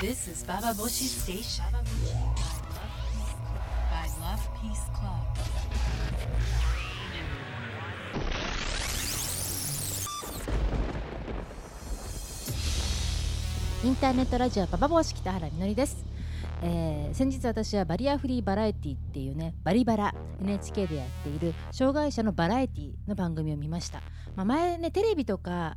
This is Bababoshi Station by Love Peace Club. Internet Radio Bababoshi北原みのりです。先日私はバリアフリーバラエティっていうねバリバラ NHK でやっている障害者のバラエティの番組を見ました、前ねテレビとか、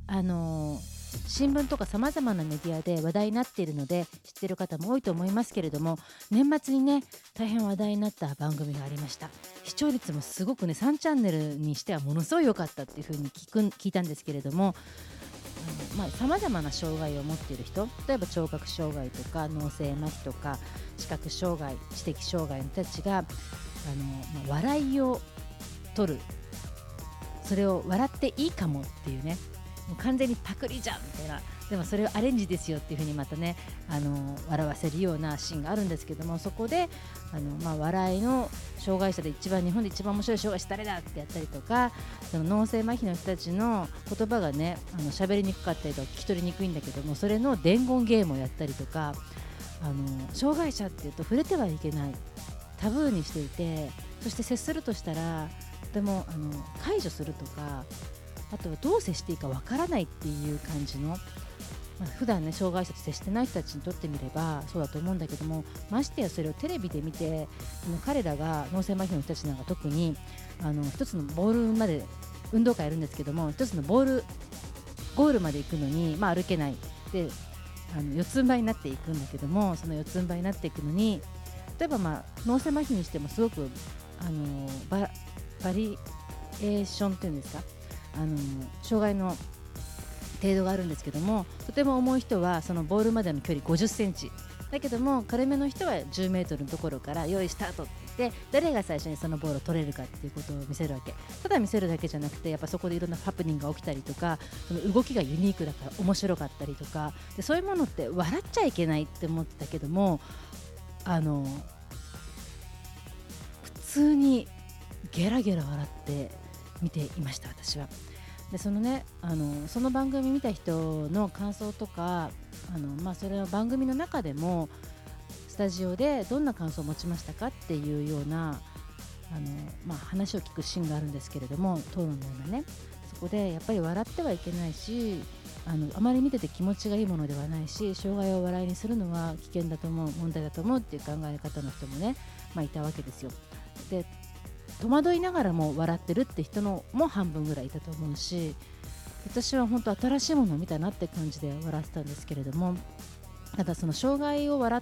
新聞とかさまざまなメディアで話題になっているので知ってる方も多いと思いますけれども、年末にね大変話題になった番組がありました。視聴率もすごくね3チャンネルにしてはものすごい良かったっていうふうに聞いたんですけれども、さまざまな障害を持っている人、例えば聴覚障害とか脳性麻痺とか視覚障害、知的障害の人たちが笑いを取る、それを笑っていいかもっていうね、もう完全にパクリじゃんみたいな、でもそれをアレンジですよっていうふうにまたね笑わせるようなシーンがあるんですけども、そこで笑いの障害者で日本で一番面白い障害者誰だってやったりとか、その脳性麻痺の人たちの言葉がね喋りにくかったりとか聞き取りにくいんだけども、それの伝言ゲームをやったりとか、障害者っていうと触れてはいけない、タブーにしていて、そして接するとしたらでも解除するとか、あとはどう接していいかわからないっていう感じの、普段ね障害者と接してない人たちにとってみればそうだと思うんだけども、ましてやそれをテレビで見て彼らが脳性麻痺の人たちなんか特に一つのボールまで運動会やるんですけども、一つのゴールまで行くのに、歩けないで四つん這いになっていくんだけども、その四つん這いになっていくのに、例えば脳性麻痺にしてもすごくバリエーションっていうんですか、障害の程度があるんですけども、とても重い人はそのボールまでの距離50センチ、だけども軽めの人は10メートルのところから用意スタートって言って、誰が最初にそのボールを取れるかっていうことを見せるわけ。ただ見せるだけじゃなくて、やっぱそこでいろんなハプニングが起きたりとか、その動きがユニークだから面白かったりとかで、そういうものって笑っちゃいけないって思ってたけども、普通にゲラゲラ笑って見ていました私は。でその番組見た人の感想とか、それは番組の中でもスタジオでどんな感想を持ちましたかっていうような話を聞くシーンがあるんですけれども、討論のようなね、そこでやっぱり笑ってはいけないし、あまり見てて気持ちがいいものではないし、障害を笑いにするのは危険だと思う、問題だと思うっていう考え方の人もね、いたわけですよ。で戸惑いながらも笑ってるって人のも半分ぐらいいたと思うし、私は本当新しいものを見たなって感じで笑ってたんですけれども、ただその障害を笑っ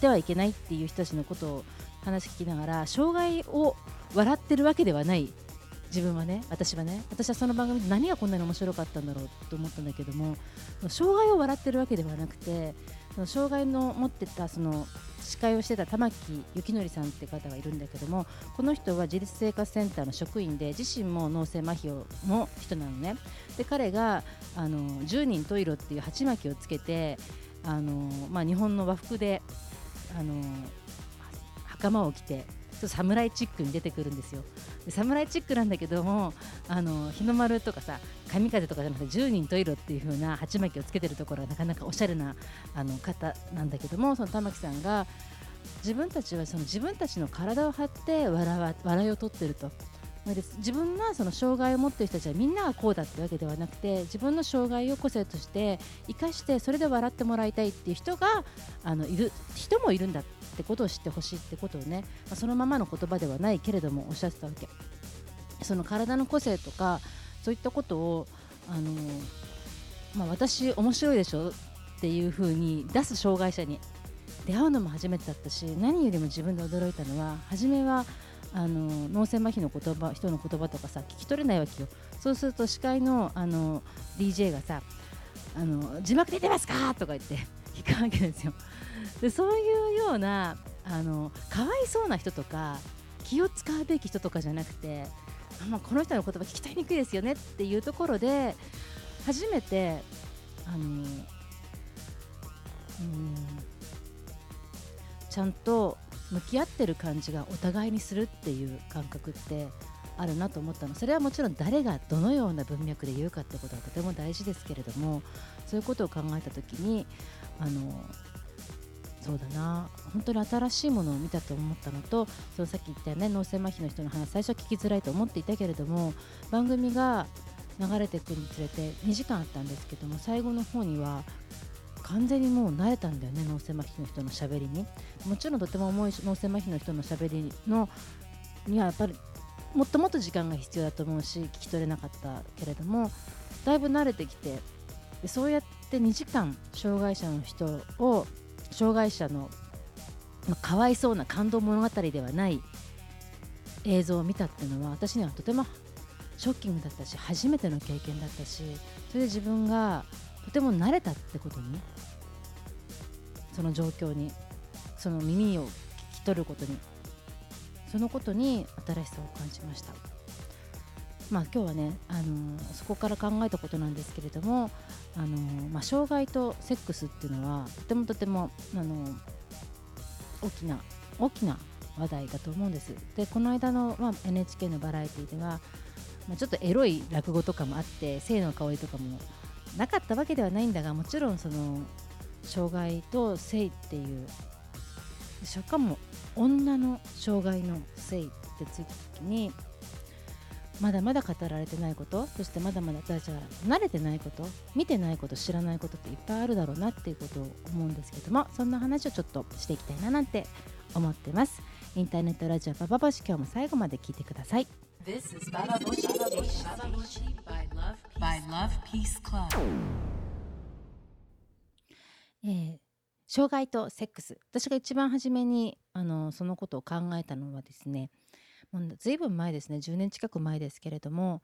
てはいけないっていう人たちのことを話聞きながら、障害を笑ってるわけではない自分はね、私はその番組で何がこんなに面白かったんだろうと思ったんだけども、障害を笑ってるわけではなくて、その障害の持ってた司会をしてた玉木幸則さんって方がいるんだけども、この人は自立生活センターの職員で、自身も脳性麻痺の人なのね。で彼が10人十色っていう鉢巻きをつけて、日本の和服で袴を着て、ちょっと侍チックに出てくるんですよ。侍チックなんだけども、日の丸とかさ、神風とかじゃなくて10人十色っていう風な鉢巻きをつけてるところがなかなかおしゃれな方なんだけども、その玉木さんが自分たちは自分たちの体を張って笑いを取ってると。自分が障害を持ってる人たちはみんながこうだってわけではなくて、自分の障害を個性として生かして、それで笑ってもらいたいっていう人がいる人もいるんだってことを知ってほしいってことをね、そのままの言葉ではないけれどもおっしゃってたわけ。その体の個性とかそういったことを私面白いでしょっていう風に出す障害者に出会うのも初めてだったし、何よりも自分で驚いたのは、初めは脳性麻痺の人の言葉とかさ聞き取れないわけよ。そうすると司会のDJ がさ字幕出てますかとか言って聞くわけですよ。でそういうようなかわいそうな人とか気を使うべき人とかじゃなくて、この人の言葉聞き取りにくいですよねっていうところで、初めてちゃんと向き合ってる感じがお互いにするっていう感覚ってあるなと思ったの。それはもちろん誰がどのような文脈で言うかってことはとても大事ですけれども、そういうことを考えた時にそうだな、本当に新しいものを見たと思ったのと、そのさっき言ったよね、脳性麻痺の人の話、最初は聞きづらいと思っていたけれども、番組が流れていくにつれて2時間あったんですけども、最後の方には完全にもう慣れたんだよね、脳性麻痺の人のしゃべりに。もちろんとても重い脳性麻痺の人のしゃべりのにはやっぱりもっともっと時間が必要だと思うし、聞き取れなかったけれども、だいぶ慣れてきて、そうやって2時間障害者のかわいそうな感動物語ではない映像を見たっていうのは、私にはとてもショッキングだったし、初めての経験だったし、それで自分がとても慣れたってことに、その状況に、その耳を聞き取ることに、そのことに新しさを感じました。まあ、今日はね、そこから考えたことなんですけれども、障害とセックスっていうのはとても大きな話題だと思うんです。で、この間の、NHK のバラエティでは、ちょっとエロい落語とかもあって、性の香りとかもなかったわけではないんだが、もちろんその障害と性っていう、しかも女の障害の性ってついた時に、まだまだ語られてないこと、そしてまだまだ私は慣れてないこと、見てないこと、知らないことっていっぱいあるだろうなっていうことを思うんですけども、そんな話をちょっとしていきたいななんて思ってます。インターネットラジオババボシ、今日も最後まで聞いてください。 This is Bababoshi Station by Love Peace Club。 障害とセックス、私が一番初めにそのことを考えたのはですね、ずいぶん前ですね、10年近く前ですけれども、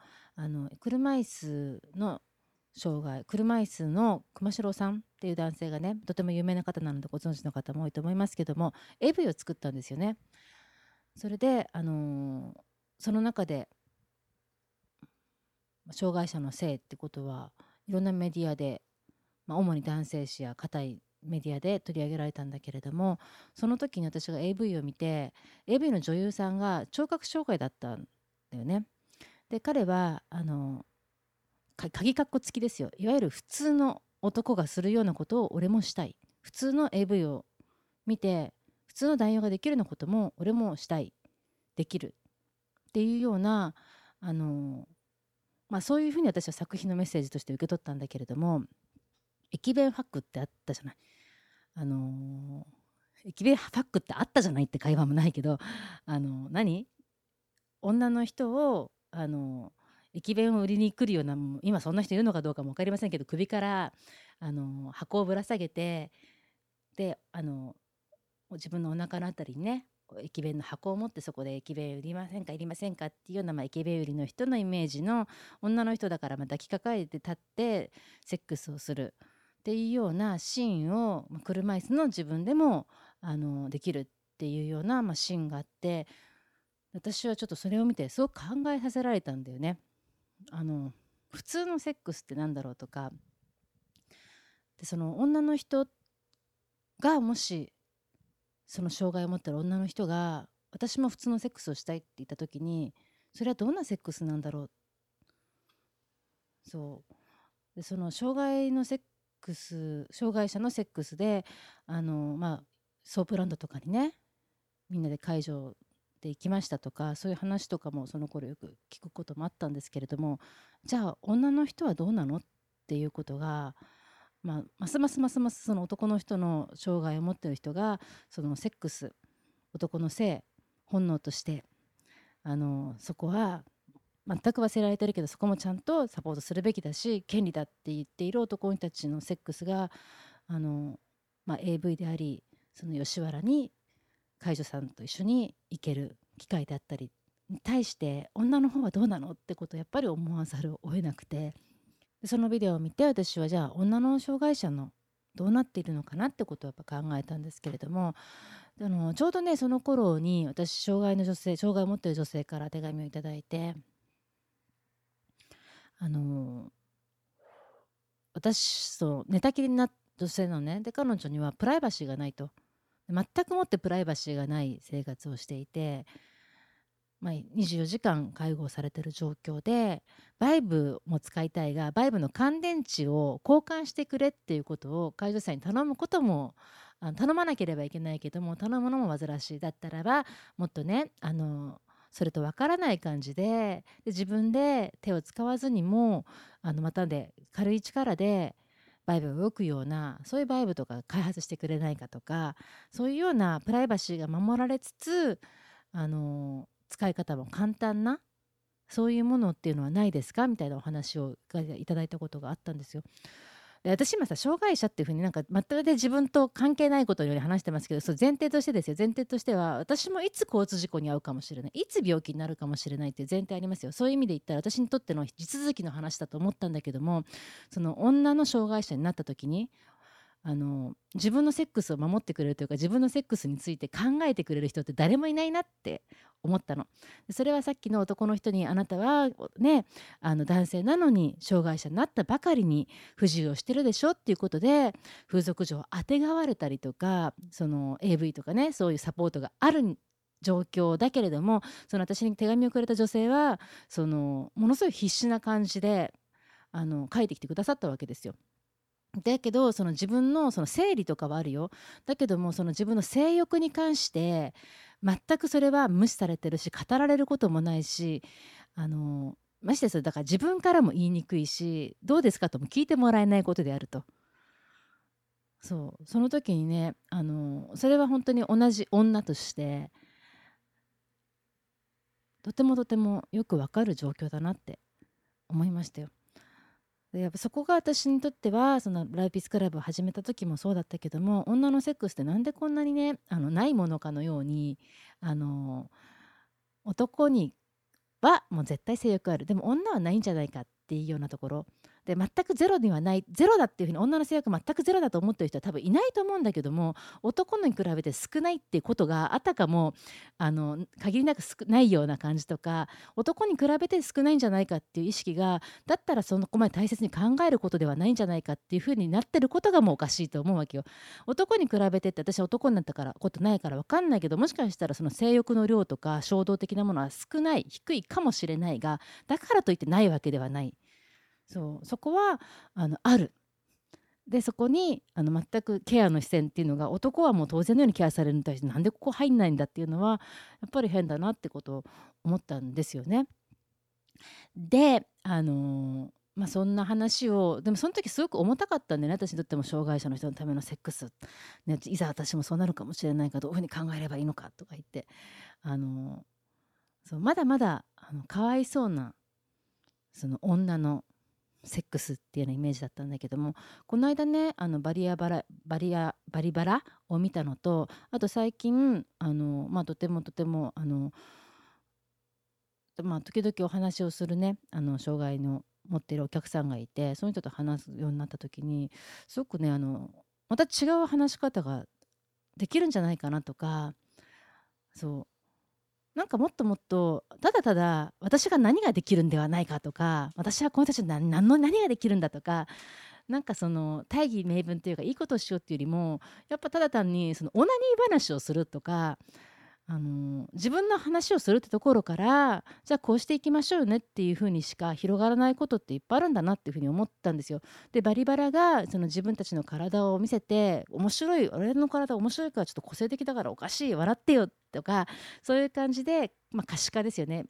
車椅子の障害、車椅子の熊代さんっていう男性がね、とても有名な方なのでご存知の方も多いと思いますけども、AV を作ったんですよね。それで、その中で障害者の性ってことはいろんなメディアで、主に男性誌や硬いメディアで取り上げられたんだけれども、その時に私が AV を見て、 AV の女優さんが聴覚障害だったんだよね。で、彼は鍵かっこ付きですよ。いわゆる普通の男がするようなことを俺もしたい、普通の AV を見て普通の男優ができるようなことも俺もしたい、できるっていうようなそういうふうに私は作品のメッセージとして受け取ったんだけれども、駅弁ファックってあったじゃない、駅弁ファックってあったじゃないって会話もないけど、女の人を駅弁を売りに来るような、今そんな人いるのかどうかも分かりませんけど、首から箱をぶら下げて、で自分のお腹のあたりにね、駅弁の箱を持って、そこで駅弁売りませんか、いりませんかっていうような、駅弁売りの人のイメージの女の人だから、抱きかかえて立ってセックスをするっていうようなシーンを、車椅子の自分でもできるっていうような、シーンがあって、私はちょっとそれを見てすごく考えさせられたんだよね。普通のセックスってなんだろうとか、でその女の人が、もしその障害を持ってる女の人が、私も普通のセックスをしたいって言った時に、それはどんなセックスなんだろう。そうで、その障害者のセックスでソープランドとかにね、みんなで会場で行きましたとか、そういう話とかもその頃よく聞くこともあったんですけれども、じゃあ女の人はどうなのっていうことが、ますますその男の人の障害を持っている人が、そのセックス、男の性本能としてそこは全く忘れられてるけど、そこもちゃんとサポートするべきだし、権利だって言っている男たちのセックスがAV であり、その吉原に介助さんと一緒に行ける機会であったりに対して、女の方はどうなのってことをやっぱり思わざるを得なくて、そのビデオを見て、私はじゃあ女の障害者のどうなっているのかなってことをやっぱ考えたんですけれども、ちょうどね、その頃に私、障害を持っている女性から手紙をいただいて、私と寝たきりになった女性のね、で彼女にはプライバシーがないと、全くもってプライバシーがない生活をしていて、24時間介護されている状況で、バイブも使いたいがバイブの乾電池を交換してくれっていうことを介助者に頼むことも頼まなければいけないけども、頼むのも煩わしい。だったらばもっとね、それと分からない感じ で自分で手を使わずにも股で軽い力でバイブが動くような、そういうバイブとか開発してくれないかとか、そういうようなプライバシーが守られつつ使い方も簡単なそういうものっていうのはないですかみたいなお話をいただいたことがあったんですよ。で、私今さ、障害者っていうふうになんか全く自分と関係ないことのように話してますけど、そう、前提としてですよ。前提としては、私もいつ交通事故に遭うかもしれない、いつ病気になるかもしれないっていう前提ありますよ。そういう意味で言ったら私にとっての地続きの話だと思ったんだけども、その女の障害者になった時に自分のセックスを守ってくれるというか、自分のセックスについて考えてくれる人って誰もいないなって思ったの。それはさっきの男の人に、あなたはね、男性なのに障害者になったばかりに不自由をしてるでしょっていうことで風俗嬢をあてがわれたりとか、その AV とかね、そういうサポートがある状況だけれども、その私に手紙をくれた女性はそのものすごい必死な感じで書いてきてくださったわけですよ。だけどその自分 その生理とかはあるよ。だけどもその自分の性欲に関して全くそれは無視されてるし、語られることもないし、ましてそれだから自分からも言いにくいし、どうですかとも聞いてもらえないことであると。そう、その時にね、それは本当に同じ女としてとてもよくわかる状況だなって思いましたよ。やっぱそこが私にとっては、そのラブピースクラブを始めた時もそうだったけども、女のセックスってなんでこんなにね、ないものかのように、男にはもう絶対性欲ある、でも女はないんじゃないかっていうようなところで、全くゼロにはない、ゼロだっていうふうに女の性欲全くゼロだと思ってる人は多分いないと思うんだけども、男のに比べて少ないっていうことがあたかも限りなく少ないような感じとか、男に比べて少ないんじゃないかっていう意識が、だったらそこまで大切に考えることではないんじゃないかっていうふうになってることがもうおかしいと思うわけよ。男に比べてって、私は男になったからことないから分かんないけど、もしかしたらその性欲の量とか衝動的なものは少ない、低いかもしれないが、だからといってないわけではない。そこはある。で、そこに全くケアの視線っていうのが、男はもう当然のようにケアされるに対して、なんでここ入んないんだっていうのはやっぱり変だなってことを思ったんですよね。で、そんな話を、でもその時すごく重たかったんでね、私にとっても障害者の人のためのセックス、ね、いざ私もそうなるかもしれないから、どういうふうに考えればいいのかとか言って、まだまだかわいそうなその女のセックスっていうようなイメージだったんだけども、この間ね、バリバラを見たのと、あと最近とても時々お話をするね、障害の持っているお客さんがいて、その人と話すようになった時に、すごくね、また違う話し方ができるんじゃないかなとか、なんかもっとただ私が何ができるんではないかとか、私はこの人たちに何ができるんだとか、なんかその大義名分というか、いいことをしようっていうよりも、やっぱただ単にそのオナニー話をするとか、自分の話をするってところから、じゃあこうしていきましょうねっていうふうにしか広がらないことっていっぱいあるんだなっていうふうに思ったんですよ。で、バリバラがその自分たちの体を見せて、面白い、俺の体面白いからちょっと個性的だからおかしい、笑ってよとか、そういう感じで、可視化ですよね。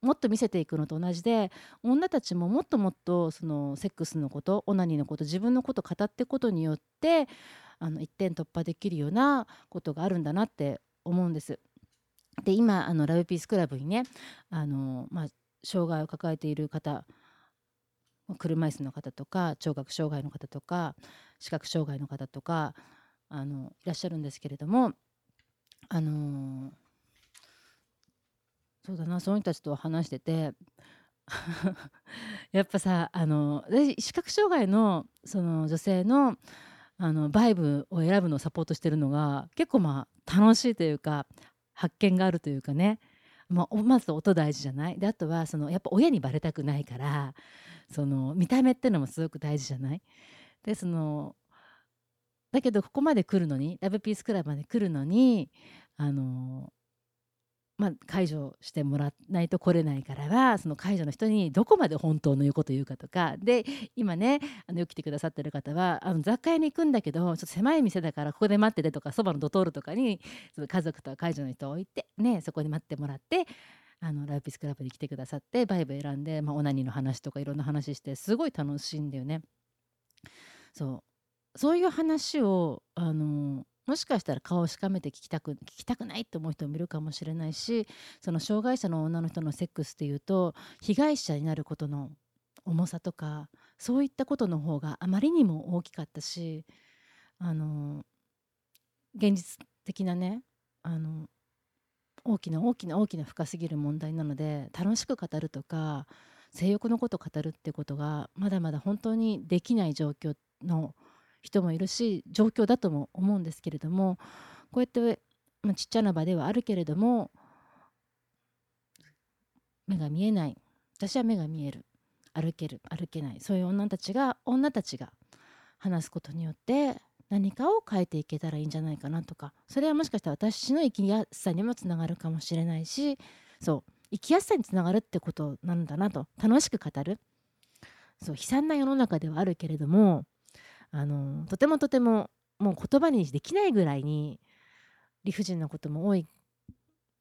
もっと見せていくのと同じで、女たちももっとそのセックスのこと、オナニーのこと、自分のこと語っていくことによって、一点突破できるようなことがあるんだなって思うんです。で、今ラブピースクラブにね、障害を抱えている方、車椅子の方とか聴覚障害の方とか視覚障害の方とかいらっしゃるんですけれども、そうだな、その人たちと話しててやっぱさ、視覚障害のその女性のバイブを選ぶのをサポートしてるのが結構楽しいというか、発見があるというかね、まず音大事じゃない。で、あとはやっぱ親にバレたくないから、見た目ってのもすごく大事じゃない。で、だけどここまで来るのに、ラブピースクラブまで来るのに、まあ、解除してもらわないと来れないからは、その解除の人にどこまで本当の言うこと言うかとかで、今ねよく来てくださってる方は雑貨屋に行くんだけどちょっと狭い店だからここで待っててとか、そばのドトールとかにその家族と解除の人を置いて、ね、そこに待ってもらってラブピースクラブに来てくださってバイブ選んで、まあ、オナニーの話とかいろんな話してすごい楽しいんだよね。そういう話をもしかしたら顔をしかめて聞きたくないと思う人もいるかもしれないし、その障害者の女の人のセックスっていうと被害者になることの重さとかそういったことの方があまりにも大きかったし、現実的なね大きな深すぎる問題なので、楽しく語るとか性欲のことを語るってことがまだまだ本当にできない状況の人もいるし、状況だとも思うんですけれども、こうやって、まあ、ちっちゃな場ではあるけれども目が見えない、私は目が見える、歩ける、歩けない、そういう女たちが話すことによって何かを変えていけたらいいんじゃないかなとか、それはもしかしたら私の生きやすさにもつながるかもしれないし、そう生きやすさにつながるってことなんだなと、楽しく語る、そう悲惨な世の中ではあるけれどもとてももう言葉にできないぐらいに理不尽なことも多い、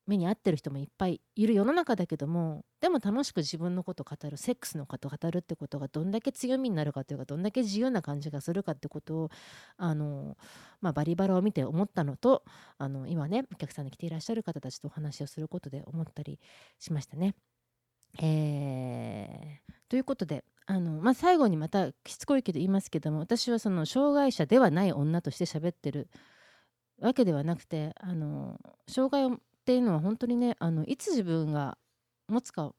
目に合ってる人もいっぱいいる世の中だけども、でも楽しく自分のことを語る、セックスのことを語るってことがどんだけ強みになるかというか、どんだけ自由な感じがするかってことをバリバラを見て思ったのと、今ねお客さんに来ていらっしゃる方たちとお話をすることで思ったりしましたね。ということで最後にまたしつこいけど言いますけども、私はその障害者ではない女として喋ってるわけではなくて、障害っていうのは本当にねいつ自分が持つか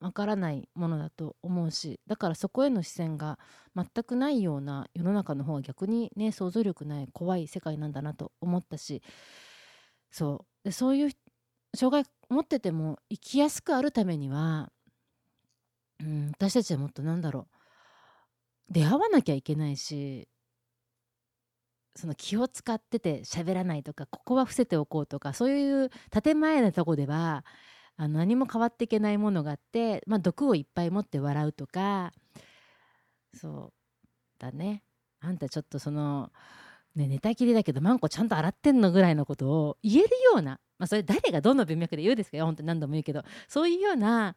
わからないものだと思うし、だからそこへの視線が全くないような世の中の方が逆にね想像力ない怖い世界なんだなと思ったし、そうでそういう障害持ってても生きやすくあるためには、私たちはもっと出会わなきゃいけないし、その気を使ってて喋らないとか、ここは伏せておこうとか、そういう建前なとこでは何も変わっていけないものがあって、毒をいっぱい持って笑うとか、そうだね、あんたちょっと寝たきりだけどマンコちゃんと洗ってんのぐらいのことを言えるような、それ誰がどの文脈で言うですかよ、本当に何度も言うけど、そういうような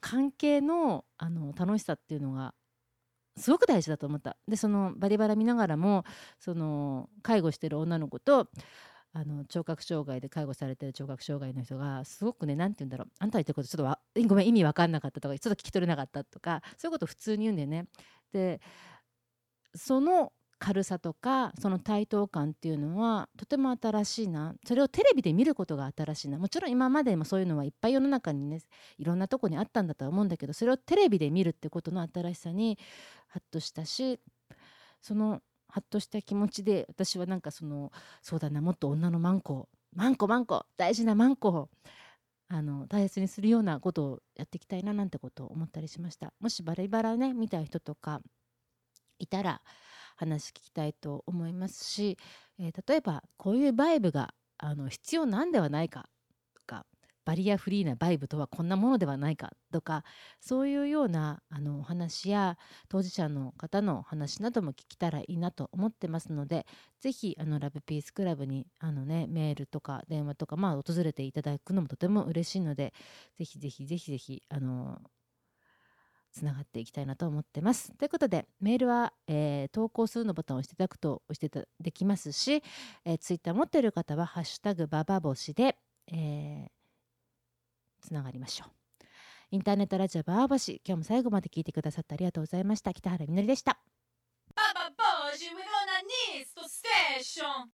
関係の、楽しさっていうのがすごく大事だと思った。でそのバリバラ見ながらも介護してる女の子と聴覚障害で介護されてる聴覚障害の人がすごくね、なんて言うんだろう、あんた言ってることちょっとごめん意味分かんなかったとか、ちょっと聞き取れなかったとか、そういうことを普通に言うんだよね。でその軽さとかその対等感っていうのはとても新しいな、それをテレビで見ることが新しいな、もちろん今までもそういうのはいっぱい世の中にねいろんなとこにあったんだとは思うんだけど、それをテレビで見るってことの新しさにハッとしたし、そのハッとした気持ちで私はそうだな、もっと女のマンコ大事なマンコを大切にするようなことをやっていきたいななんてことを思ったりしました。もしバリバラね見た人とかいたら話聞きたいと思いますし、例えばこういうバイブが必要なんではないかとか、バリアフリーなバイブとはこんなものではないかとか、そういうようなお話や当事者の方の話なども聞けたらいいなと思ってますので、ぜひラブピースクラブにメールとか電話とか、訪れていただくのもとても嬉しいので、ぜひつながっていきたいなと思ってます。ということでメールは、投稿するのボタンを押していただくとできますし、ツイッター持っている方はハッシュタグババボシで、つながりましょう。インターネットラジオババボシ、今日も最後まで聞いてくださってありがとうございました。北原みのりでした。ババボシ with on a NHK Station